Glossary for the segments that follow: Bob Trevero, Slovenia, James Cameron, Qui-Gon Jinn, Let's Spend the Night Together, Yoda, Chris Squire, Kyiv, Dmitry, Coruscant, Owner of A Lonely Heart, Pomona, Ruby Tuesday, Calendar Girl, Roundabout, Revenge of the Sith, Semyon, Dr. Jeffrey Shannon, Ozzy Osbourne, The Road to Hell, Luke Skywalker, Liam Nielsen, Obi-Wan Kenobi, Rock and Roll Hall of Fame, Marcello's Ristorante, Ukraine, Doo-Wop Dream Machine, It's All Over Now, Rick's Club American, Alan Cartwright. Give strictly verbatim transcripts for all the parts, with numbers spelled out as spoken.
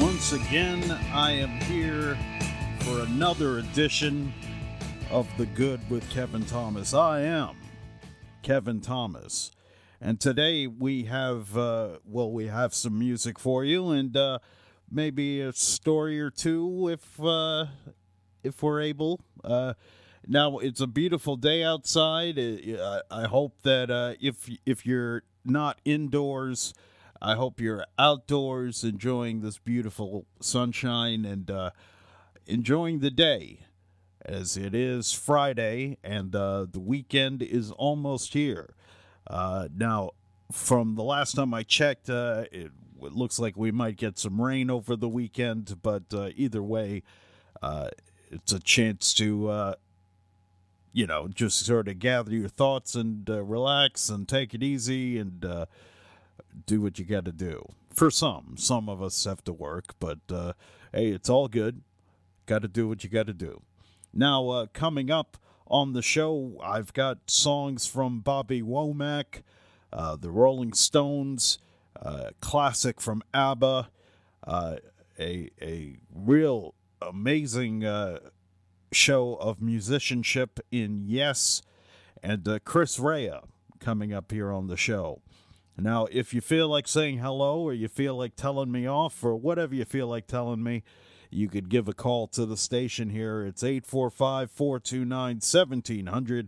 Once again, I am here for another edition of The Good with Kevin Thomas. I am Kevin Thomas, and today we have, uh, well, we have some music for you, and uh, maybe a story or two if uh, if we're able. Uh, now it's a beautiful day outside. I hope that uh, if if you're not indoors, I hope you're outdoors enjoying this beautiful sunshine and uh, enjoying the day, as it is Friday and uh, the weekend is almost here. Uh, now, from the last time I checked, uh, it, it looks like we might get some rain over the weekend, but uh, either way, uh, it's a chance to, uh, you know, just sort of gather your thoughts and uh, relax and take it easy and uh do what you got to do. For some, some of us have to work, but uh, hey, it's all good. Got to do what you got to do. Now, uh, coming up on the show, I've got songs from Bobby Womack, uh, The Rolling Stones, uh, classic from ABBA, uh, a a real amazing uh, show of musicianship in Yes, and uh, Chris Rea coming up here on the show. Now, if you feel like saying hello or you feel like telling me off or whatever you feel like telling me, you could give a call to the station here. It's eight four five, four two nine, one seven zero zero.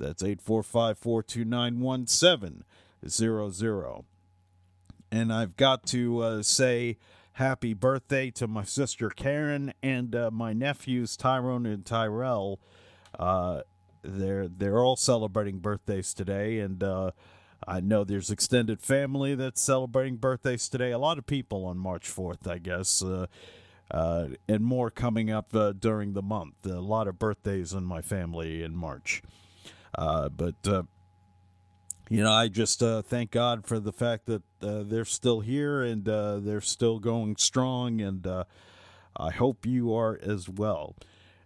That's eight four five, four two nine, one seven zero zero. And I've got to uh, say happy birthday to my sister Karen and uh, my nephews Tyrone and Tyrell. Uh, they're, they're all celebrating birthdays today, and uh, I know there's extended family that's celebrating birthdays today. A lot of people on March fourth, I guess, uh, uh, and more coming up uh, during the month. A lot of birthdays in my family in March. Uh, but, uh, you know, I just uh, thank God for the fact that uh, they're still here and uh, they're still going strong, and uh, I hope you are as well.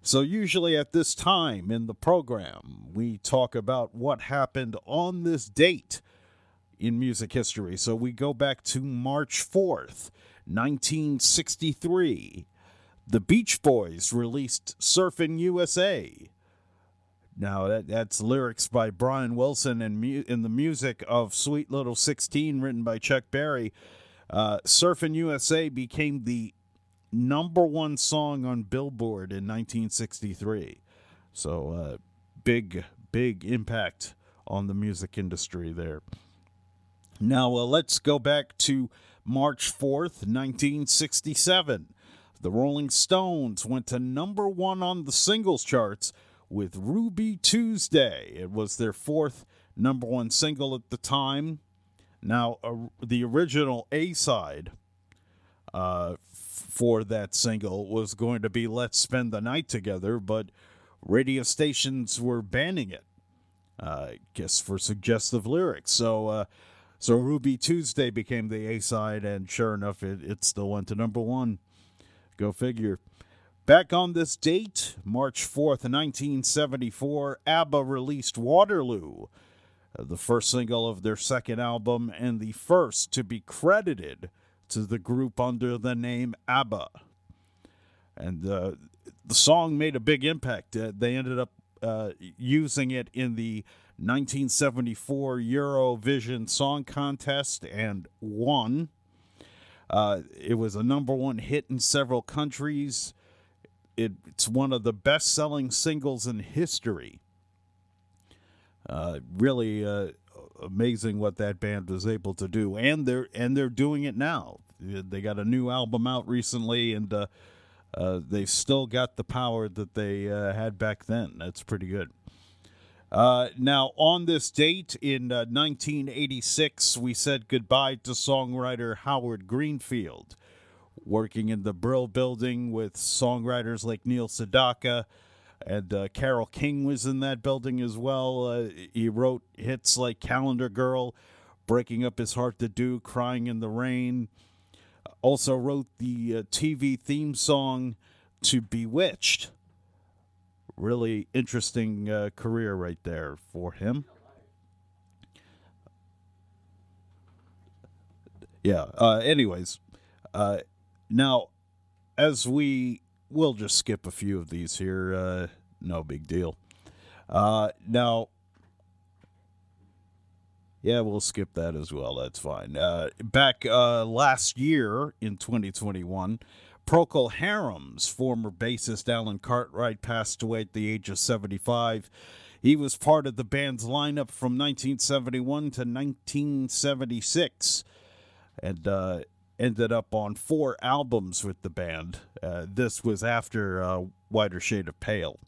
So usually at this time in the program, we talk about what happened on this date in music history. So we go back to March fourth, nineteen sixty-three. The Beach Boys released Surfin' U S A. Now, that, that's lyrics by Brian Wilson and mu- in the music of Sweet Little Sixteen, written by Chuck Berry. Uh, Surfin' U S A became the number one song on Billboard in nineteen sixty-three. So uh, big, big impact on the music industry there. Now uh, let's go back to March fourth, nineteen sixty-seven. The Rolling Stones went to number one on the singles charts with Ruby Tuesday. It was their fourth number one single at the time. Now uh, the original A-side uh, for that single was going to be Let's Spend the Night Together, but radio stations were banning it, uh, I guess for suggestive lyrics. So uh, so Ruby Tuesday became the A-side, and sure enough, it, it still went to number one. Go figure. Back on this date, March fourth, nineteen seventy-four, ABBA released Waterloo, the first single of their second album and the first to be credited to the group under the name ABBA. And uh, the song made a big impact. Uh, they ended up uh, using it in the nineteen seventy-four Eurovision Song Contest and won. Uh, it was a number one hit in several countries. It, it's one of the best-selling singles in history. Uh, really uh, amazing what that band was able to do, and they're and they're doing it now. They got a new album out recently, and uh, uh, they've still got the power that they uh, had back then. That's pretty good. Uh, now, on this date in uh, nineteen eighty-six, we said goodbye to songwriter Howard Greenfield, working in the Brill Building with songwriters like Neil Sedaka, and uh, Carole King was in that building as well. Uh, he wrote hits like Calendar Girl, Breaking Up Is Hard to Do, Crying in the Rain. Also wrote the uh, T V theme song to Bewitched. Really interesting uh, career right there for him. Yeah, uh, anyways, uh, Now, as we we'll just skip a few of these here, uh, no big deal. Uh, now, yeah, we'll skip that as well. That's fine. Uh, back uh, last year in twenty twenty-one, Procol Harum's former bassist Alan Cartwright passed away at the age of seventy-five. He was part of the band's lineup from nineteen seventy-one to nineteen seventy-six and uh, ended up on four albums with the band. Uh, this was after uh, Whiter Shade of Pale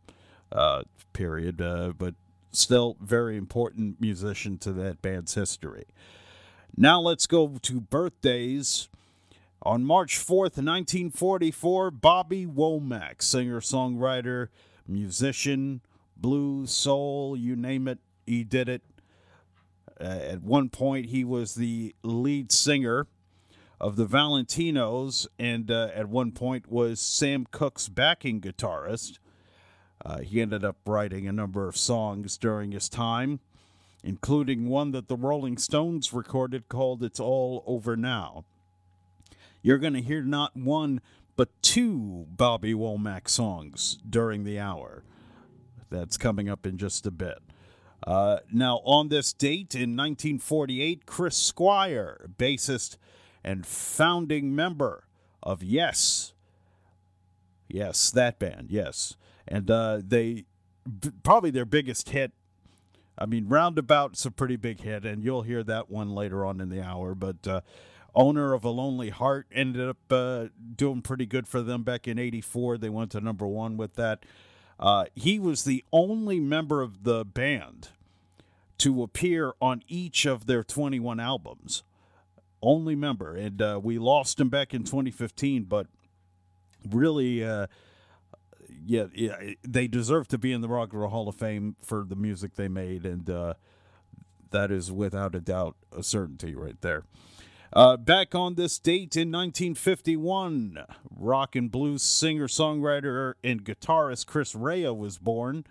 uh, period, uh, but still very important musician to that band's history. Now let's go to birthdays. On March fourth, nineteen forty-four, Bobby Womack, singer-songwriter, musician, blues, soul, you name it, he did it. Uh, at one point, he was the lead singer of the Valentinos, and uh, at one point was Sam Cooke's backing guitarist. Uh, he ended up writing a number of songs during his time, including one that the Rolling Stones recorded called It's All Over Now. You're going to hear not one, but two Bobby Womack songs during the hour. That's coming up in just a bit. Uh, now, on this date in nineteen forty-eight, Chris Squire, bassist and founding member of Yes. Yes, that band, yes. And uh, they, b- probably their biggest hit, I mean, Roundabout's a pretty big hit, and you'll hear that one later on in the hour, but... Uh, Owner of a Lonely Heart ended up uh, doing pretty good for them back in eighty-four. They went to number one with that. Uh, he was the only member of the band to appear on each of their twenty-one albums. Only member. And uh, we lost him back in twenty fifteen, but really, uh, yeah, yeah, they deserve to be in the Rock and Roll Hall of Fame for the music they made, and uh, that is without a doubt a certainty right there. Uh, back on this date in nineteen fifty-one, rock and blues singer-songwriter and guitarist Chris Rea was born.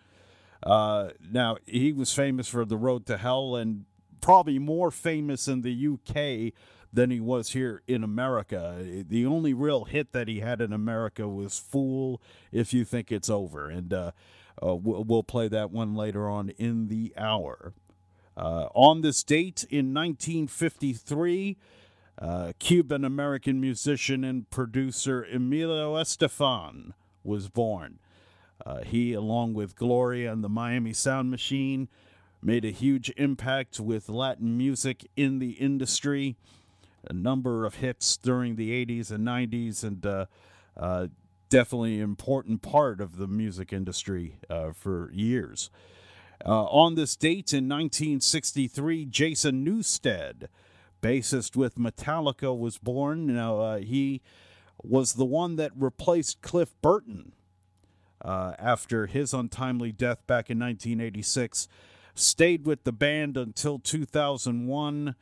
Uh, now, he was famous for The Road to Hell and probably more famous in the U K than he was here in America. The only real hit that he had in America was Fool, If You Think It's Over. And uh, uh, we'll play that one later on in the hour. Uh, on this date in nineteen fifty-three... Uh, Cuban-American musician and producer Emilio Estefan was born. Uh, he, along with Gloria and the Miami Sound Machine, made a huge impact with Latin music in the industry. A number of hits during the eighties and nineties, and uh, uh, definitely an important part of the music industry uh, for years. Uh, on this date in nineteen sixty-three, Jason Newsted, bassist with Metallica, was born. Now, uh, he was the one that replaced Cliff Burton uh, after his untimely death back in nineteen eighty-six. Stayed with the band until two thousand one.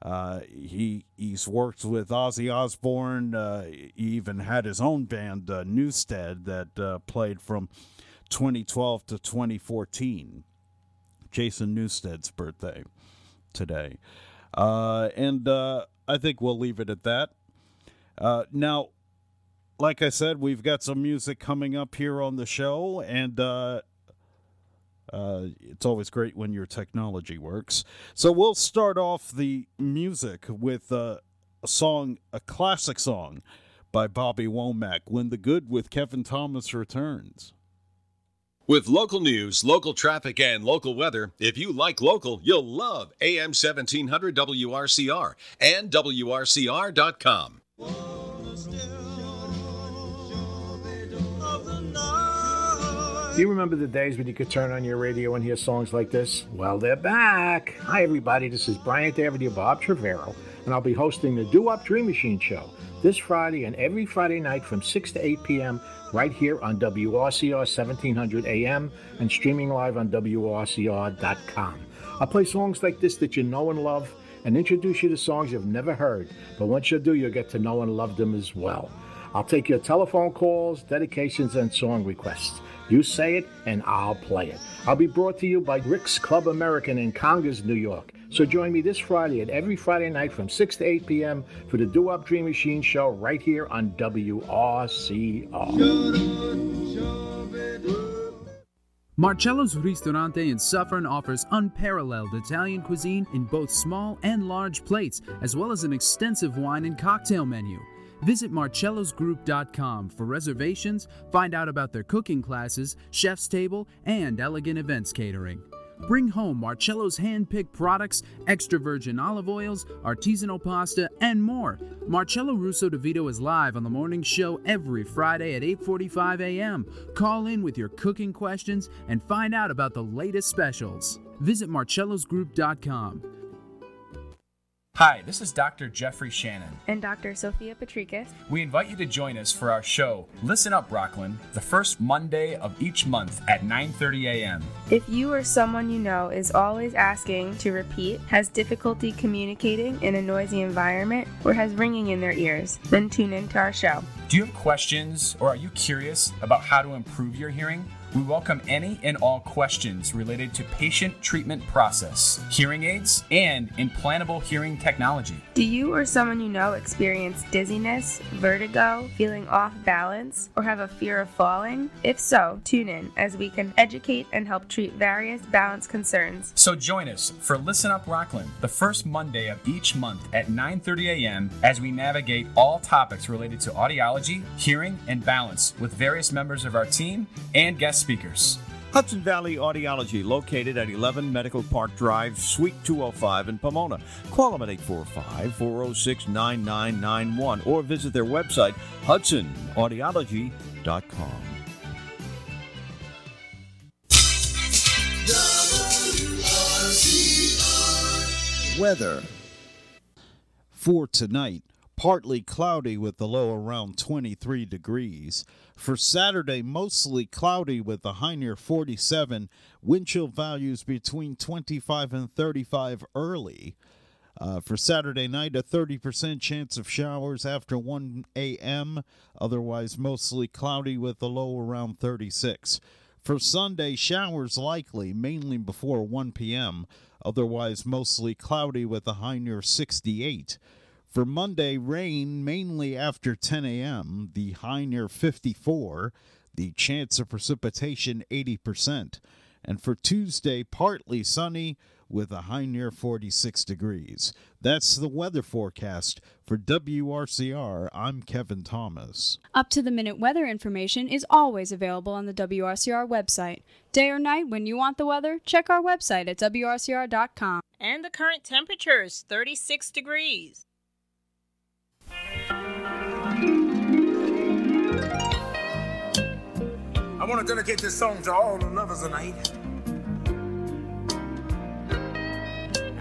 Uh, he he's worked with Ozzy Osbourne. Uh, he even had his own band, uh, Newsted, that uh, played from twenty twelve to twenty fourteen. Jason Newsted's birthday today. Uh, and uh, I think we'll leave it at that. Uh, now, like I said, we've got some music coming up here on the show, and uh, uh, it's always great when your technology works. So we'll start off the music with uh, a song, a classic song by Bobby Womack, When the Good with Kevin Thomas returns. With local news, local traffic, and local weather, if you like local, you'll love A M seventeen hundred W R C R and W R C R dot com. Do you remember the days when you could turn on your radio and hear songs like this? Well, they're back. Hi, everybody. This is Bryant Avenue, Bob Trevero, and I'll be hosting the Doo-Wop Dream Machine Show this Friday and every Friday night from six to eight p.m. right here on W R C R seventeen hundred A M and streaming live on W R C R dot com. I'll play songs like this that you know and love and introduce you to songs you've never heard. But once you do, you'll get to know and love them as well. I'll take your telephone calls, dedications, and song requests. You say it, and I'll play it. I'll be brought to you by Rick's Club American in Congress, New York. So join me this Friday and every Friday night from six to eight p.m. for the Doo-Wop Dream Machine show right here on W R C R. Marcello's Ristorante in Suffern offers unparalleled Italian cuisine in both small and large plates, as well as an extensive wine and cocktail menu. Visit marcellos group dot com for reservations, find out about their cooking classes, chef's table, and elegant events catering. Bring home Marcello's hand-picked products, extra virgin olive oils, artisanal pasta, and more. Marcello Russo DeVito is live on the morning show every Friday at eight forty-five a.m. Call in with your cooking questions and find out about the latest specials. Visit marcellos group dot com. Hi, this is Doctor Jeffrey Shannon. And Doctor Sophia Patricas. We invite you to join us for our show, Listen Up Rockland, the first Monday of each month at nine thirty a.m. If you or someone you know is always asking to repeat, has difficulty communicating in a noisy environment, or has ringing in their ears, then tune in to our show. Do you have questions, or are you curious about how to improve your hearing? We welcome any and all questions related to patient treatment process, hearing aids, and implantable hearing technology. Do you or someone you know experience dizziness, vertigo, feeling off balance, or have a fear of falling? If so, tune in as we can educate and help treat various balance concerns. So join us for Listen Up Rockland, the first Monday of each month at nine thirty a.m. as we navigate all topics related to audiology, hearing, and balance with various members of our team and guest speakers. Hudson Valley Audiology, located at eleven Medical Park Drive, Suite two oh five in Pomona. Call them at eight four five, four oh six, nine nine nine one or visit their website, hudson audiology dot com. W R C R. Weather for tonight. Partly cloudy with the low around twenty-three degrees. For Saturday, mostly cloudy with a high near forty-seven. Wind chill values between twenty-five and thirty-five early. Uh, for Saturday night, a thirty percent chance of showers after one a.m. Otherwise, mostly cloudy with a low around thirty-six. For Sunday, showers likely, mainly before one p.m. Otherwise, mostly cloudy with a high near sixty-eight. For Monday, rain mainly after ten a.m., the high near fifty-four, the chance of precipitation eighty percent. And for Tuesday, partly sunny with a high near forty-six degrees. That's the weather forecast for W R C R. I'm Kevin Thomas. Up-to-the-minute weather information is always available on the W R C R website. Day or night, when you want the weather, check our website at W R C R dot com. And the current temperature is thirty-six degrees. I want to dedicate this song to all the lovers tonight.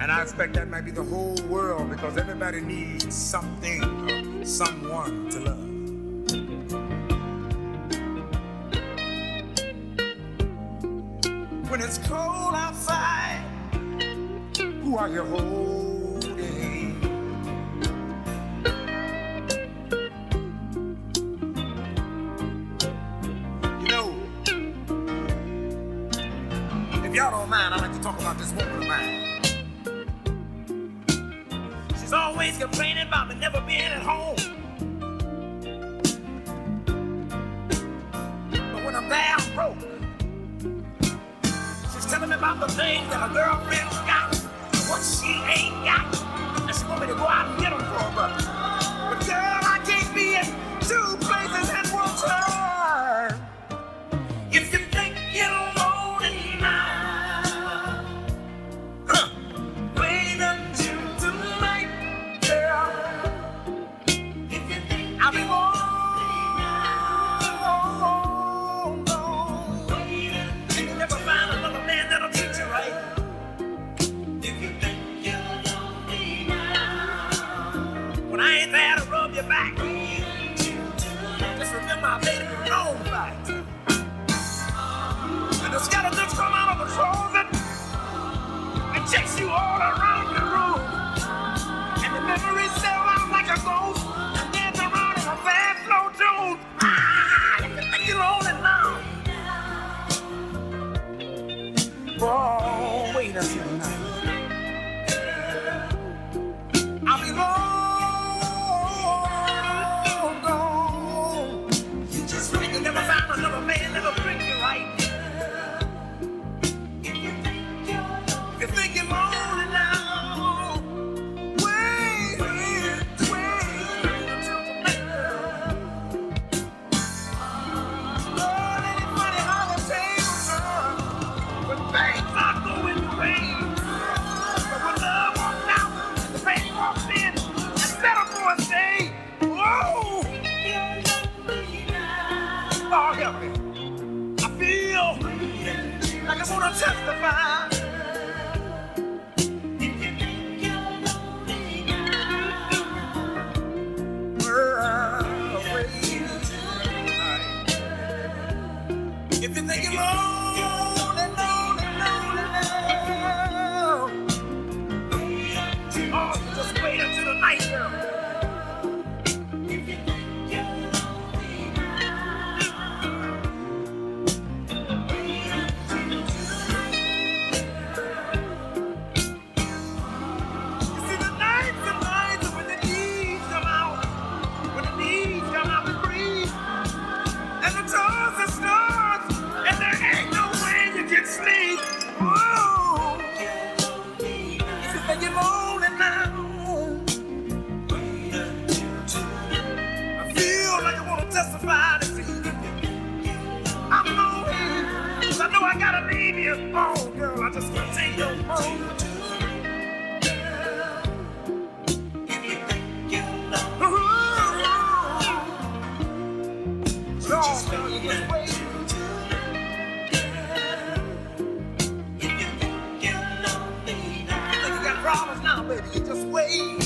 And I expect that might be the whole world, because everybody needs something or someone to love. When it's cold outside, who are you holding? Y'all don't mind, I like to talk about this woman of mine. She's always complaining about me never being at home. But when I'm there, I'm broke. She's telling me about the things that her girlfriend's got, and what she ain't got. And she want me to go out and get them for her brother. But girl, I can't be in two places at one time. If you think you'll chase you all around your room, and the memories sail out like a ghost, and dance around in a fast slow tune. Ah, you can make it all alone. Oh, wait a minute. just a fantasy. I'm lonely, cause I know I gotta leave you alone, girl. I just can't take your phone. If you think you know, just girl, you just wait. If you think you know me now, you think you got problems now, baby, you just wait.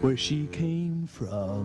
Where she came from.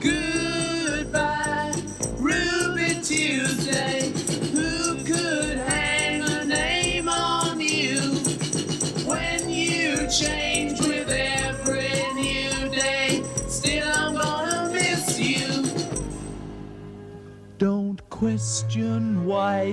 Goodbye, Ruby Tuesday. Who could hang a name on you when you change with every new day? Still, I'm gonna miss you. Don't question why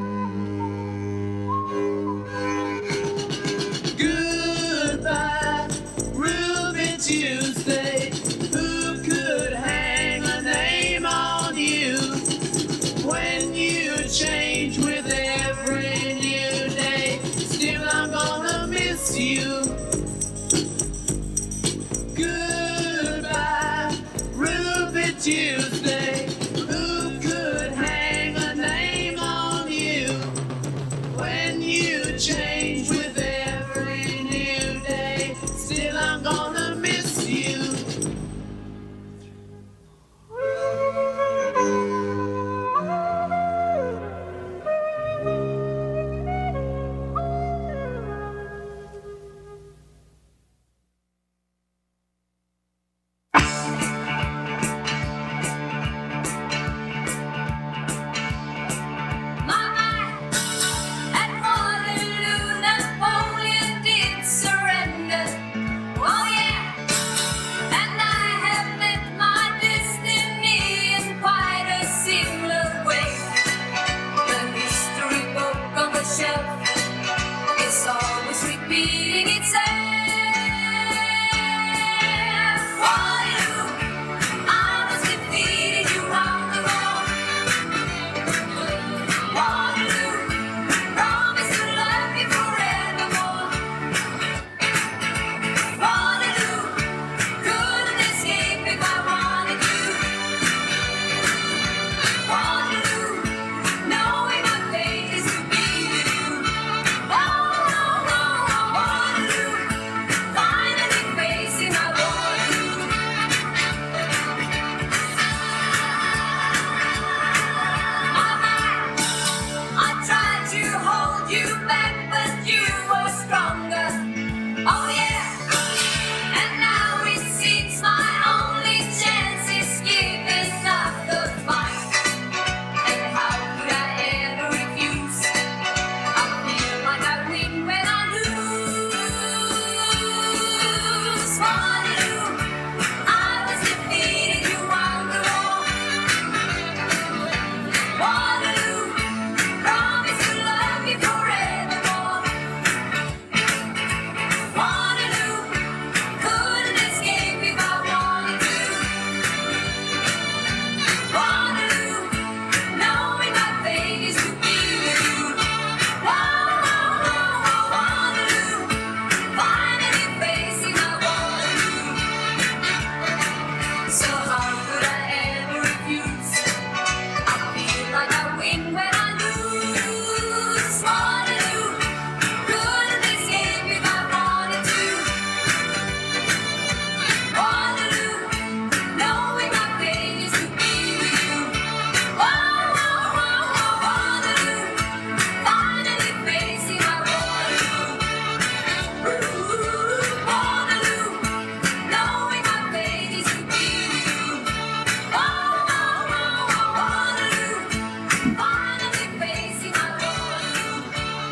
Goodbye, Ruby Tuesday. Who could hang a name on you when you change with it? You. Goodbye, Ruby Tuesday. Who could hang a name on you when you change with every new day? Still, I'm gonna miss you.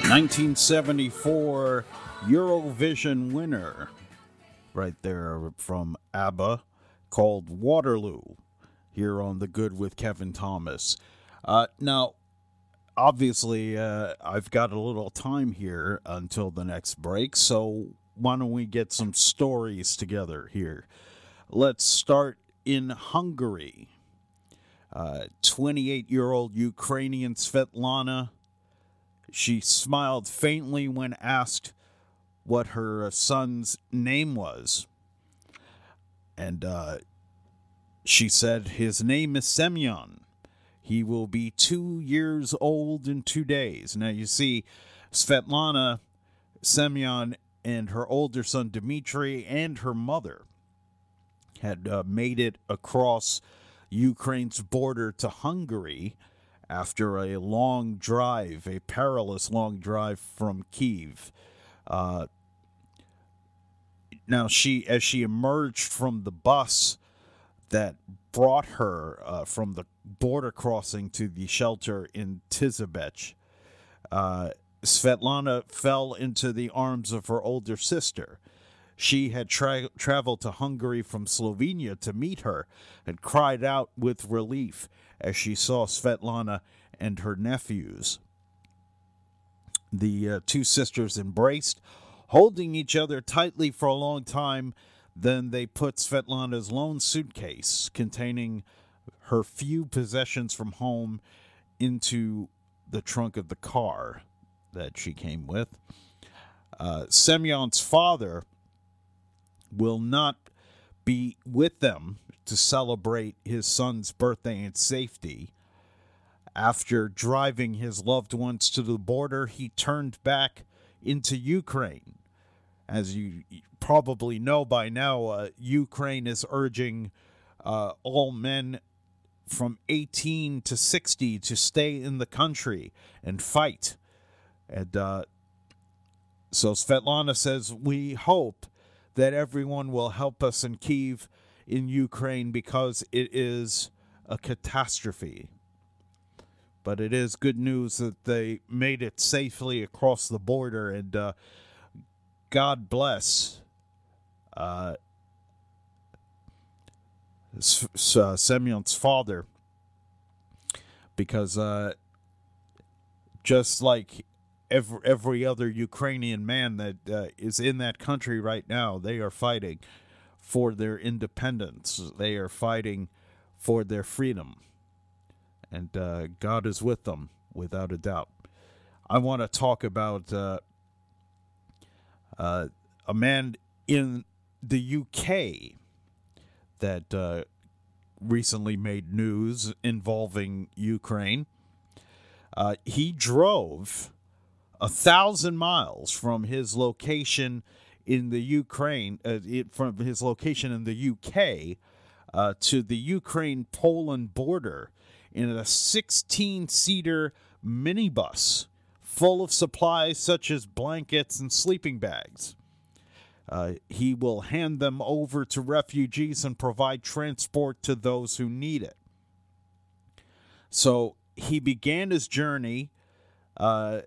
nineteen seventy-four Eurovision winner, right there from ABBA, called Waterloo, here on The Good with Kevin Thomas. Uh, now, obviously, uh, I've got a little time here until the next break, so why don't we get some stories together here? Let's start in Hungary. Uh, twenty-eight-year-old Ukrainian Svetlana, she smiled faintly when asked what her son's name was. And uh, she said, his name is Semyon. He will be two years old in two days. Now, you see, Svetlana, Semyon, and her older son, Dmitry, and her mother had uh, made it across Ukraine's border to Hungary after a long drive, a perilous long drive from Kyiv. Uh, now, she, as she emerged from the bus that brought her uh, from the border crossing to the shelter in Tizabech, uh, Svetlana fell into the arms of her older sister. She had tra- traveled to Hungary from Slovenia to meet her and cried out with relief as she saw Svetlana and her nephews. The uh, two sisters embraced, holding each other tightly for a long time. Then they put Svetlana's lone suitcase containing her few possessions from home into the trunk of the car that she came with. Uh, Semyon's father will not be with them to celebrate his son's birthday in safety. After driving his loved ones to the border, he turned back into Ukraine. As you probably know by now, uh, Ukraine is urging uh, all men from eighteen to sixty to stay in the country and fight. And uh, so Svetlana says, we hope that everyone will help us in Kyiv, in Ukraine, because it is a catastrophe. But it is good news that they made it safely across the border, and uh, God bless uh, S- S- uh, Semyon's father, because uh, just like Every, every other Ukrainian man that uh, is in that country right now, they are fighting for their independence. They are fighting for their freedom. And uh, God is with them, without a doubt. I want to talk about uh, uh, a man in the U K that uh, recently made news involving Ukraine. Uh, he drove A thousand miles from his location in the Ukraine, uh, it, from his location in the U K uh, to the Ukraine-Poland border in a sixteen-seater minibus full of supplies such as blankets and sleeping bags. Uh, he will hand them over to refugees and provide transport to those who need it. So he began his journey Uh,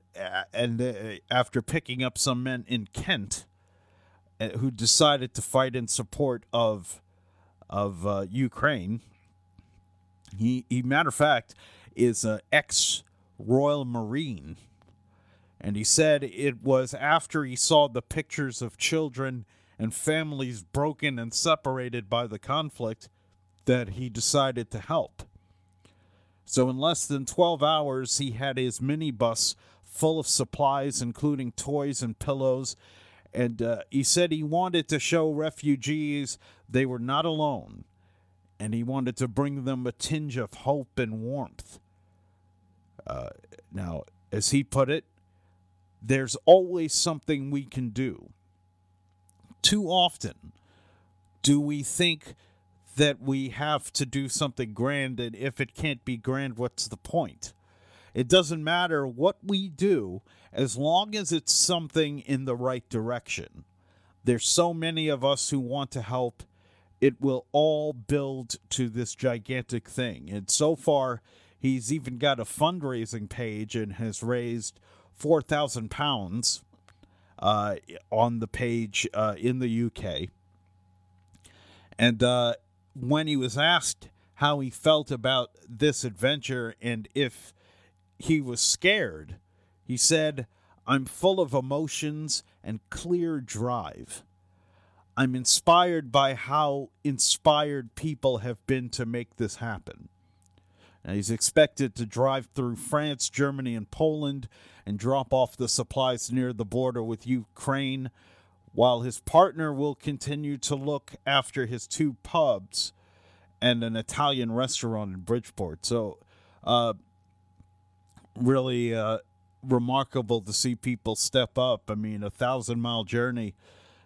and uh, after picking up some men in Kent uh, who decided to fight in support of of uh, Ukraine. He, he, matter of fact, is an ex-Royal Marine. And he said it was after he saw the pictures of children and families broken and separated by the conflict that he decided to help. So in less than twelve hours, he had his minibus full of supplies, including toys and pillows. And uh, he said he wanted to show refugees they were not alone. And he wanted to bring them a tinge of hope and warmth. Uh, now, as he put it, there's always something we can do. Too often do we think that we have to do something grand, and if it can't be grand, what's the point? It doesn't matter what we do as long as it's something in the right direction. There's so many of us who want to help. It will all build to this gigantic thing. And so far, he's even got a fundraising page and has raised four thousand pounds uh, on the page uh, in the U K. And uh, when he was asked how he felt about this adventure and if he was scared, he said, "I'm full of emotions and clear drive. I'm inspired by how inspired people have been to make this happen." Now, he's expected to drive through France, Germany, and Poland and drop off the supplies near the border with Ukraine, while his partner will continue to look after his two pubs and an Italian restaurant in Bridgeport. So uh, really uh, remarkable to see people step up. I mean, a thousand-mile journey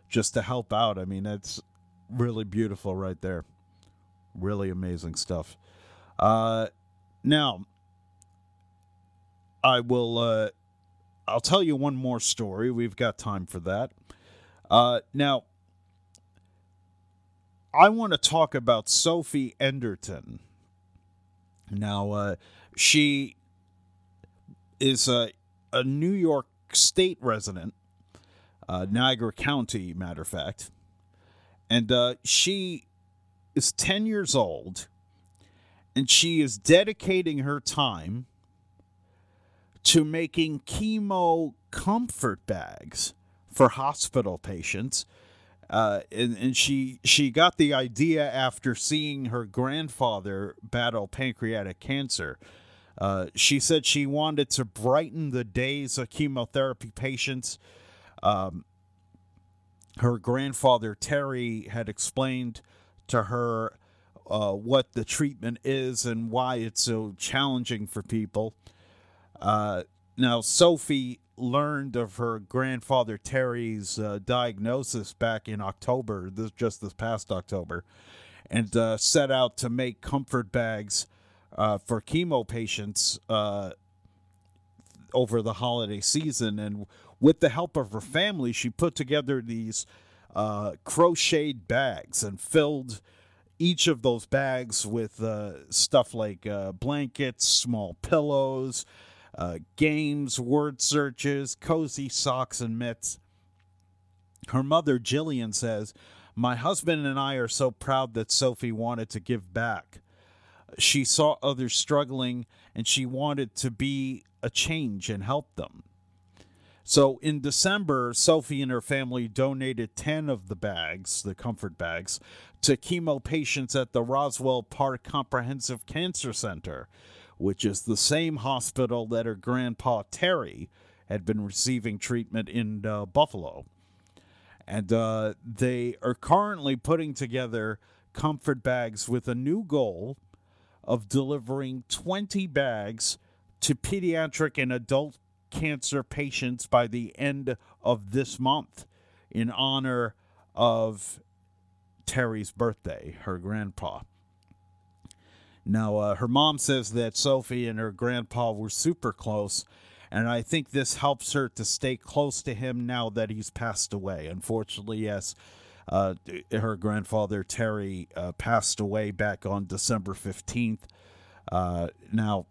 just to help out. I mean, that's really beautiful right there. Really amazing stuff. Uh, now, I will, uh, I'll tell you one more story. We've got time for that. Uh, now, I want to talk about Sophie Enderton. Now, uh, she is a, a New York State resident, uh, Niagara County, matter of fact. And uh, she is ten years old, and she is dedicating her time to making chemo comfort bags for hospital patients. Uh, and and she, she got the idea after seeing her grandfather battle pancreatic cancer. Uh, she said she wanted to brighten the days of chemotherapy patients. Um, her grandfather, Terry, had explained to her uh, what the treatment is and why it's so challenging for people. Uh, now, Sophie learned of her grandfather Terry's uh, diagnosis back in October, this just this past October, and uh, set out to make comfort bags uh, for chemo patients uh, over the holiday season. And with the help of her family, she put together these uh, crocheted bags and filled each of those bags with uh, stuff like uh, blankets, small pillows, Uh, games, word searches, cozy socks, and mitts. Her mother, Jillian, says, "My husband and I are so proud that Sophie wanted to give back. She saw others struggling, and she wanted to be a change and help them." So in December, Sophie and her family donated ten of the bags, the comfort bags, to chemo patients at the Roswell Park Comprehensive Cancer Center, which is the same hospital that her grandpa Terry had been receiving treatment in uh, Buffalo. And uh, they are currently putting together comfort bags with a new goal of delivering twenty bags to pediatric and adult cancer patients by the end of this month in honor of Terry's birthday, her grandpa. Now, uh, her mom says that Sophie and her grandpa were super close, and I think this helps her to stay close to him now that he's passed away. Unfortunately, yes, uh, her grandfather, Terry, uh, passed away back on December fifteenth. Uh, now,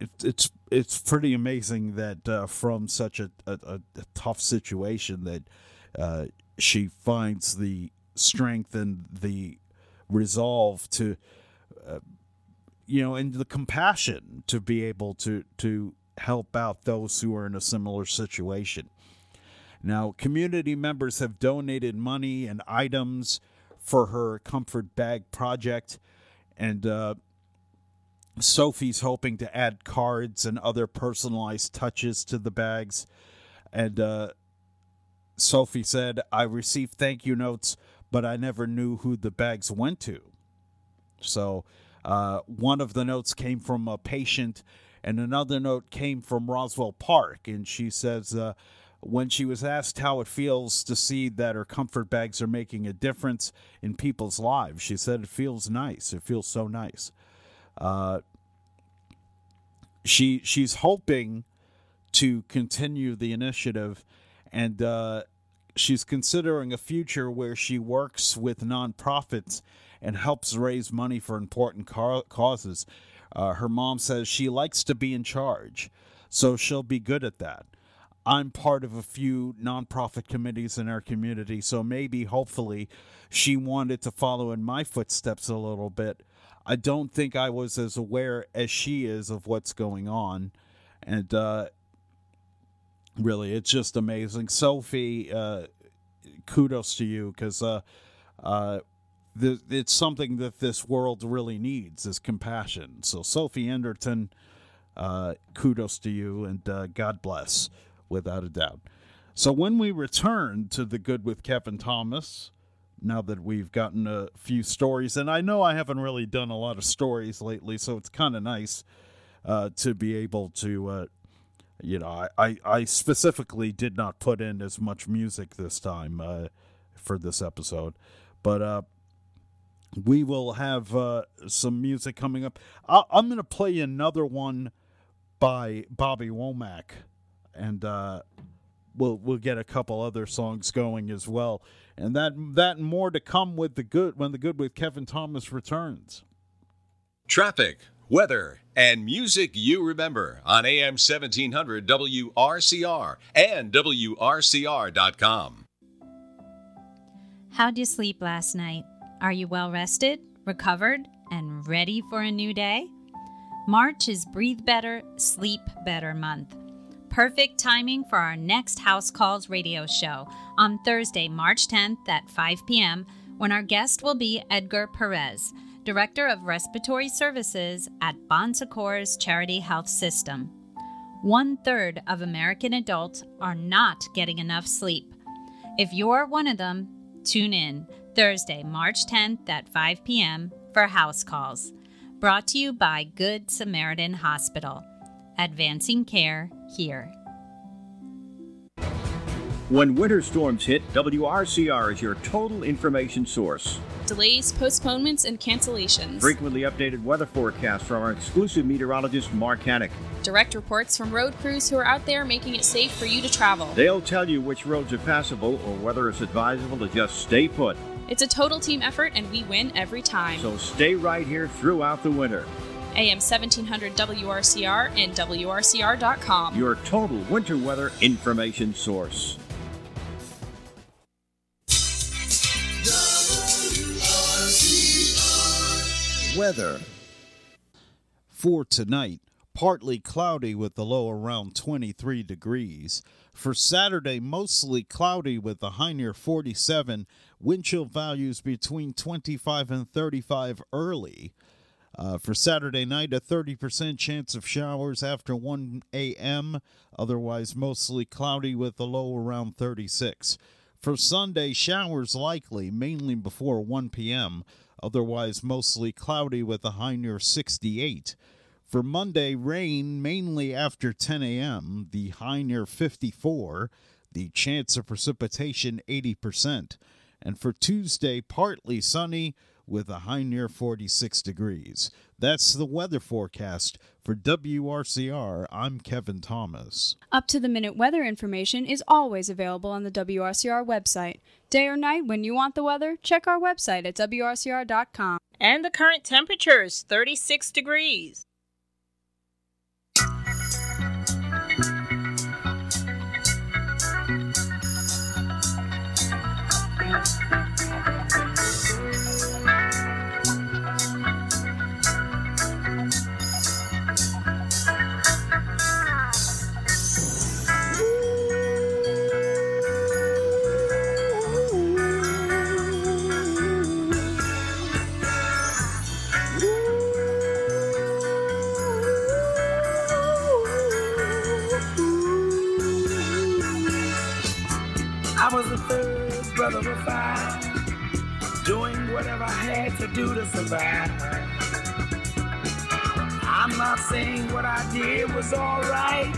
it, it's it's pretty amazing that uh, from such a, a, a tough situation that uh, she finds the strength and the resolve to... Uh, you know, and the compassion to be able to, to help out those who are in a similar situation. Now, community members have donated money and items for her comfort bag project, and uh, Sophie's hoping to add cards and other personalized touches to the bags. And uh, Sophie said, "I received thank you notes, but I never knew who the bags went to." So uh, one of the notes came from a patient, and another note came from Roswell Park. And she says uh, when she was asked how it feels to see that her comfort bags are making a difference in people's lives, she said it feels nice. It feels so nice. Uh, she she's hoping to continue the initiative, and uh, she's considering a future where she works with nonprofits and helps raise money for important causes. Uh, her mom says she likes to be in charge. so she'll be good at that. I'm part of a few nonprofit committees in our community, so maybe, hopefully, she wanted to follow in my footsteps a little bit. I don't think I was as aware as she is of what's going on, and uh, really, it's just amazing. Sophie, uh, kudos to you, because uh, uh, th- it's something that this world really needs, is compassion. So Sophie Enderton, uh, kudos to you, and uh, God bless. Without a doubt. So when we return to The Good with Kevin Thomas, now that we've gotten a few stories, and I know I haven't really done a lot of stories lately, so it's kind of nice uh, to be able to, uh, you know, I, I, I specifically did not put in as much music this time uh, for this episode, but uh, we will have uh, some music coming up. I, I'm going to play another one by Bobby Womack. And uh, we'll we'll get a couple other songs going as well, and that that and more to come with the good when the good with Kevin Thomas returns. Traffic, weather, and music you remember on A M seventeen hundred W R C R and W R C R dot com. How did you sleep last night? Are you well rested, recovered, and ready for a new day? March is Breathe Better, Sleep Better month. Perfect timing for our next House Calls radio show on Thursday, March tenth at five p.m. when our guest will be Edgar Perez, Director of Respiratory Services at Bon Secours Charity Health System. One-third of American adults are not getting enough sleep. If you're one of them, tune in Thursday, March tenth at five p.m. for House Calls. Brought to you by Good Samaritan Hospital. Advancing care here. When winter storms hit, W R C R is your total information source. Delays, postponements, and cancellations. Frequently updated weather forecasts from our exclusive meteorologist, Mark Hannock. Direct reports from road crews who are out there making it safe for you to travel. They'll tell you which roads are passable or whether it's advisable to just stay put. It's a total team effort, and we win every time. So stay right here throughout the winter. A M seventeen hundred W R C R and W R C R dot com. Your total winter weather information source. W R C R. Weather. For tonight, partly cloudy with the low around twenty-three degrees. For Saturday, mostly cloudy with the high near forty-seven. Wind chill values between twenty-five and thirty-five early. Uh, for Saturday night, a thirty percent chance of showers after one a.m., otherwise mostly cloudy with a low around thirty-six. For Sunday, showers likely, mainly before one p.m., otherwise mostly cloudy with a high near sixty-eight. For Monday, rain mainly after ten a.m., the high near fifty-four, the chance of precipitation eighty percent. And for Tuesday, partly sunny, with a high near forty-six degrees. That's the weather forecast for W R C R. I'm Kevin Thomas. Up-to-the-minute weather information is always available on the W R C R website. Day or night, when you want the weather, check our website at W R C R dot com. And the current temperature is thirty-six degrees. Doing whatever I had to do to survive. I'm not saying what I did was alright.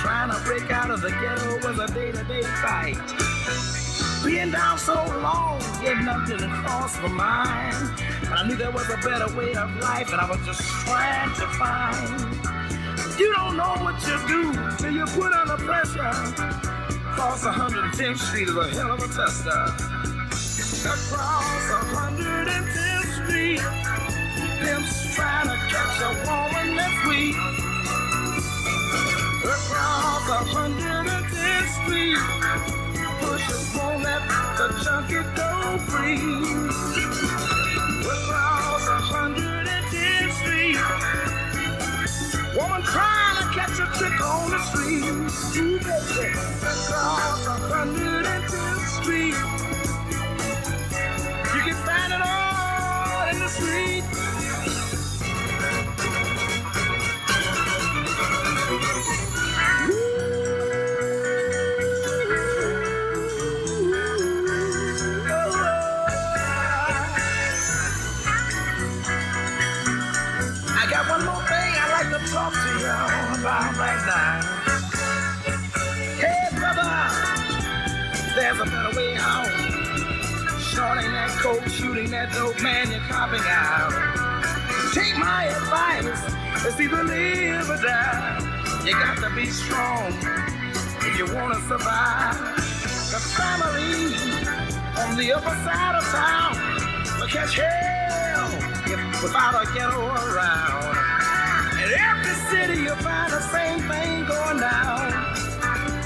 Trying to break out of the ghetto was a day-to-day fight. Being down so long, getting up to the cross of mine. But I knew there was a better way of life, and I was just trying to find. You don't know what you do till you put under pressure. Across one hundred tenth Street is a hell of a tester. Across one hundred tenth Street, pimps trying to catch a woman that's weak. free. Push and pull, let the junket go free. Across one hundred tenth Street, woman trying to catch a trick on the street. Ooh, baby. Across one hundred tenth Street, you can find it all in the street. Talk to y'all about right now. Hey, brother, there's a better way out. Shorting that coat, shooting that dope, man, you're copping out. Take my advice, it's either live or die. You got to be strong if you want to survive. The family on the upper side of town will catch hell if without a ghetto around. In every city you'll find the same thing going down.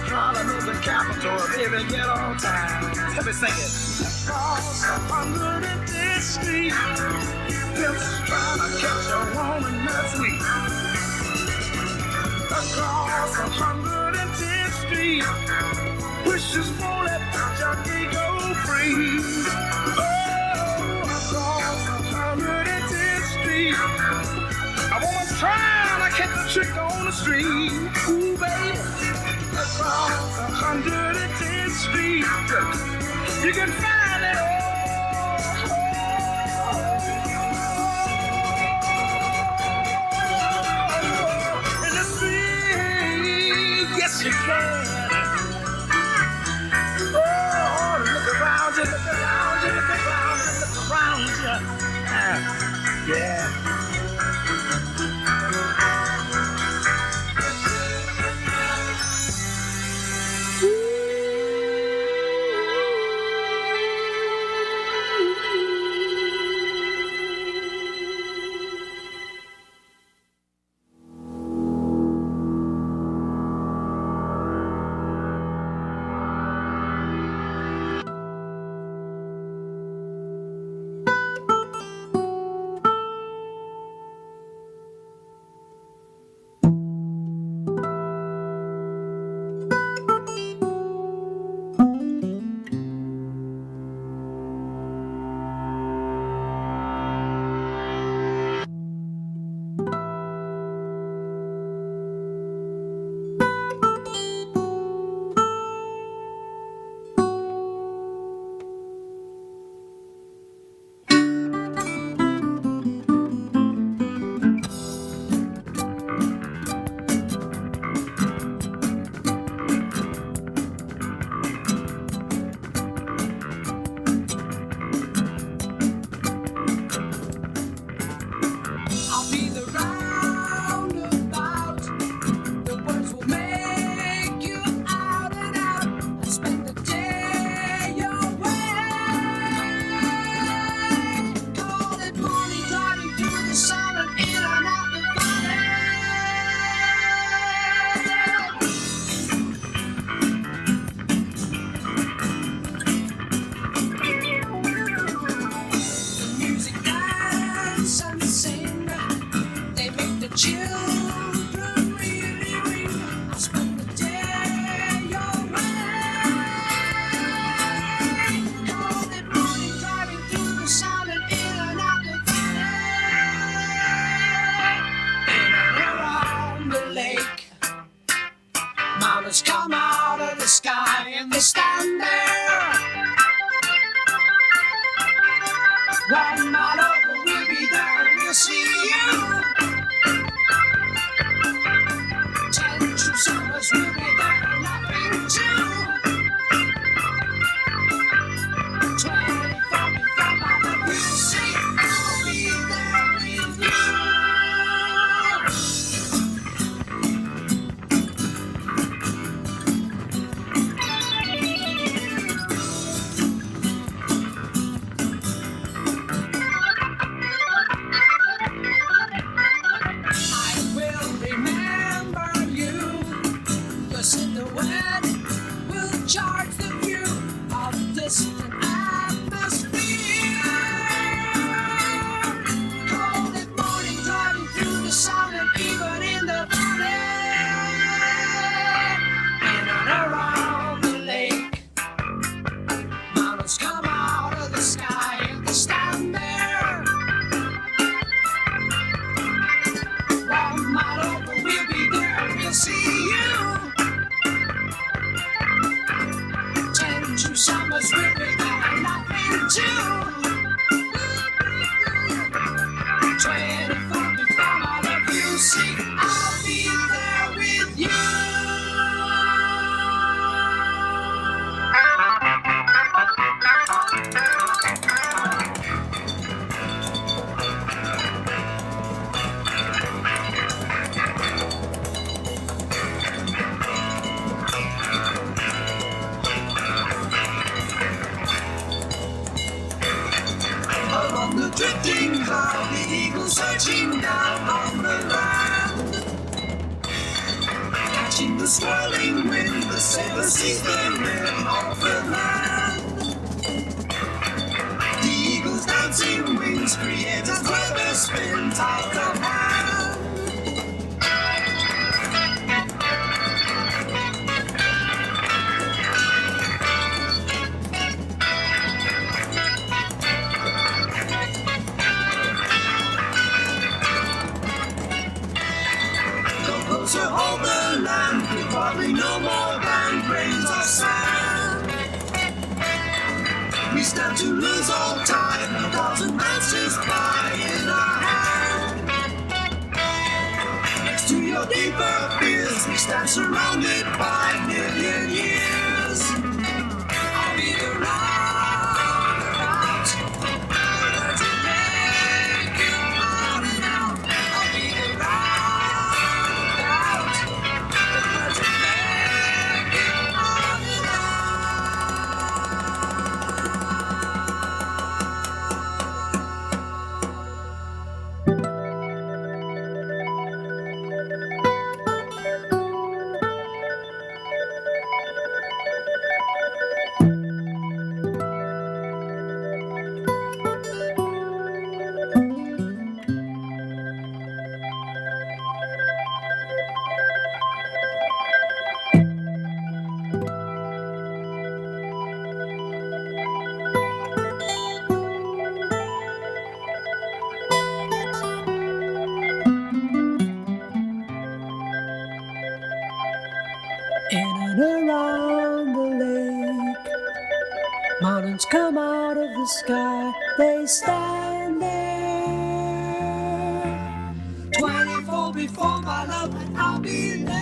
Harlem is the capital of every ghetto town. Let me sing it. Across one hundred tenth Street, pimps trying to catch a woman that's weak. Across one hundred tenth Street, wishes won't let the junkie go free. Oh, across one hundred tenth Street, a woman trying to catch a chick on the street. Ooh, baby, across one hundred tenth Street, you can find it all in the street. Yes, you can. Oh, look around you, look around you, look around you, look around you. Yeah. One mile over, we'll be there, we'll see you. catching down on the land. Catching the swirling wind, the silver seas, the rim of the land. The eagle's dancing wings create a clever spin tight command. Probably no more than grains of sand. We stand to lose all time, a thousand dances fly in our hand. Next to your deeper fears, we stand surrounded by a million years. I'll be the round, the round, harder to make it out and out. I'll be the round. Sky, they stand there. Twenty-four before my love, and I'll be there.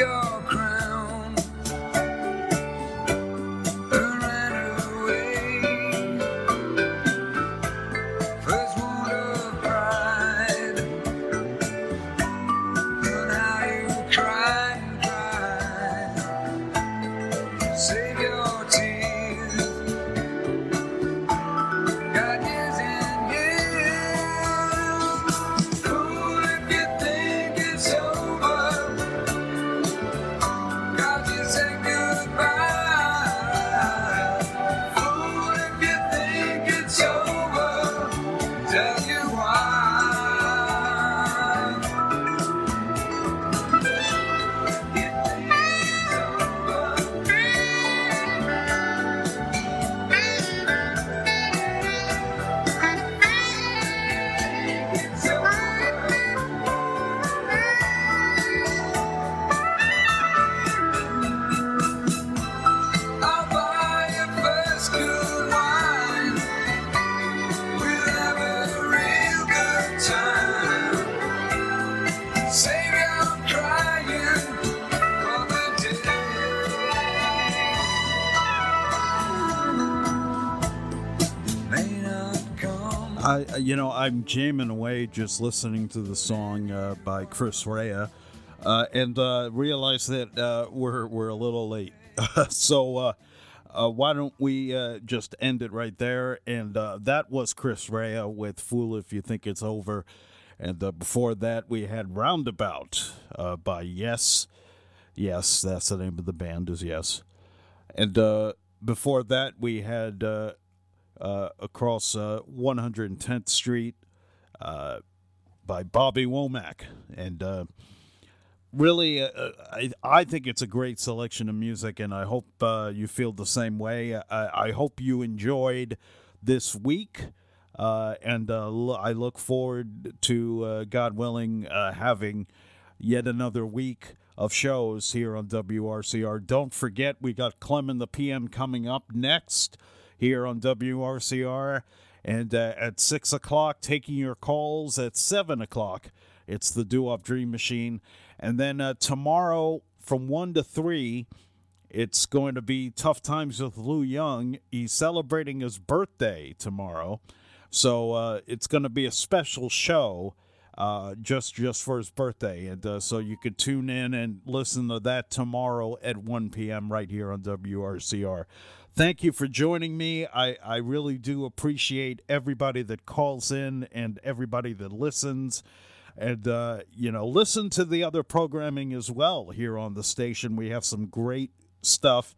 your crown and ran away. First wound of pride, but now you cry and cry. Save your tears, got years and years. Fool, if you think it's over. I, you know, I'm jamming away just listening to the song uh, by Chris Rea, uh, and uh, realize that uh, we're we're a little late. so uh, uh, why don't we uh, just end it right there? And uh, that was Chris Rea with "Fool If You Think It's Over," and uh, before that we had "Roundabout" uh, by Yes, Yes. That's the name of the band is Yes, and uh, before that we had. Uh, Uh, across uh, one hundred tenth Street uh, by Bobby Womack. And uh, really, uh, I, I think it's a great selection of music, and I hope uh, you feel the same way. I, I hope you enjoyed this week, uh, and uh, l- I look forward to, uh, God willing, uh, having yet another week of shows here on W R C R. Don't forget, we got Clem and the P M coming up next here on W R C R, and uh, at six o'clock, taking your calls at seven o'clock. It's the Doo-Wop Dream Machine. And then uh, tomorrow from one to three, it's going to be Tough Times with Lou Young. He's celebrating his birthday tomorrow, so uh, it's going to be a special show uh, just, just for his birthday. And uh, so you could tune in and listen to that tomorrow at one p.m. right here on W R C R. Thank you for joining me. I, I really do appreciate everybody that calls in and everybody that listens. And, uh, you know, listen to the other programming as well here on the station. We have some great stuff.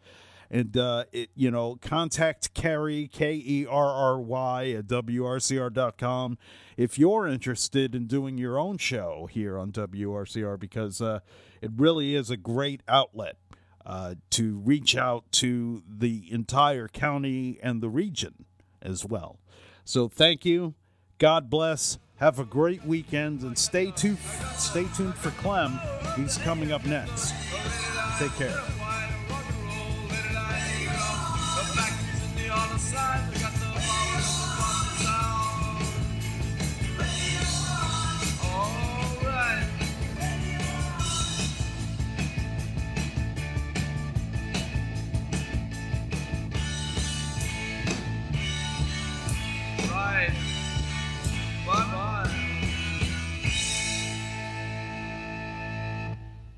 And, uh, it, you know, contact Carrie, K E R R Y, at W R C R dot com if you're interested in doing your own show here on W R C R, because uh, it really is a great outlet. Uh, to reach out to the entire county and the region as well. So thank you. God bless. Have a great weekend, and stay tuned, stay tuned for Clem. He's coming up next. Take care.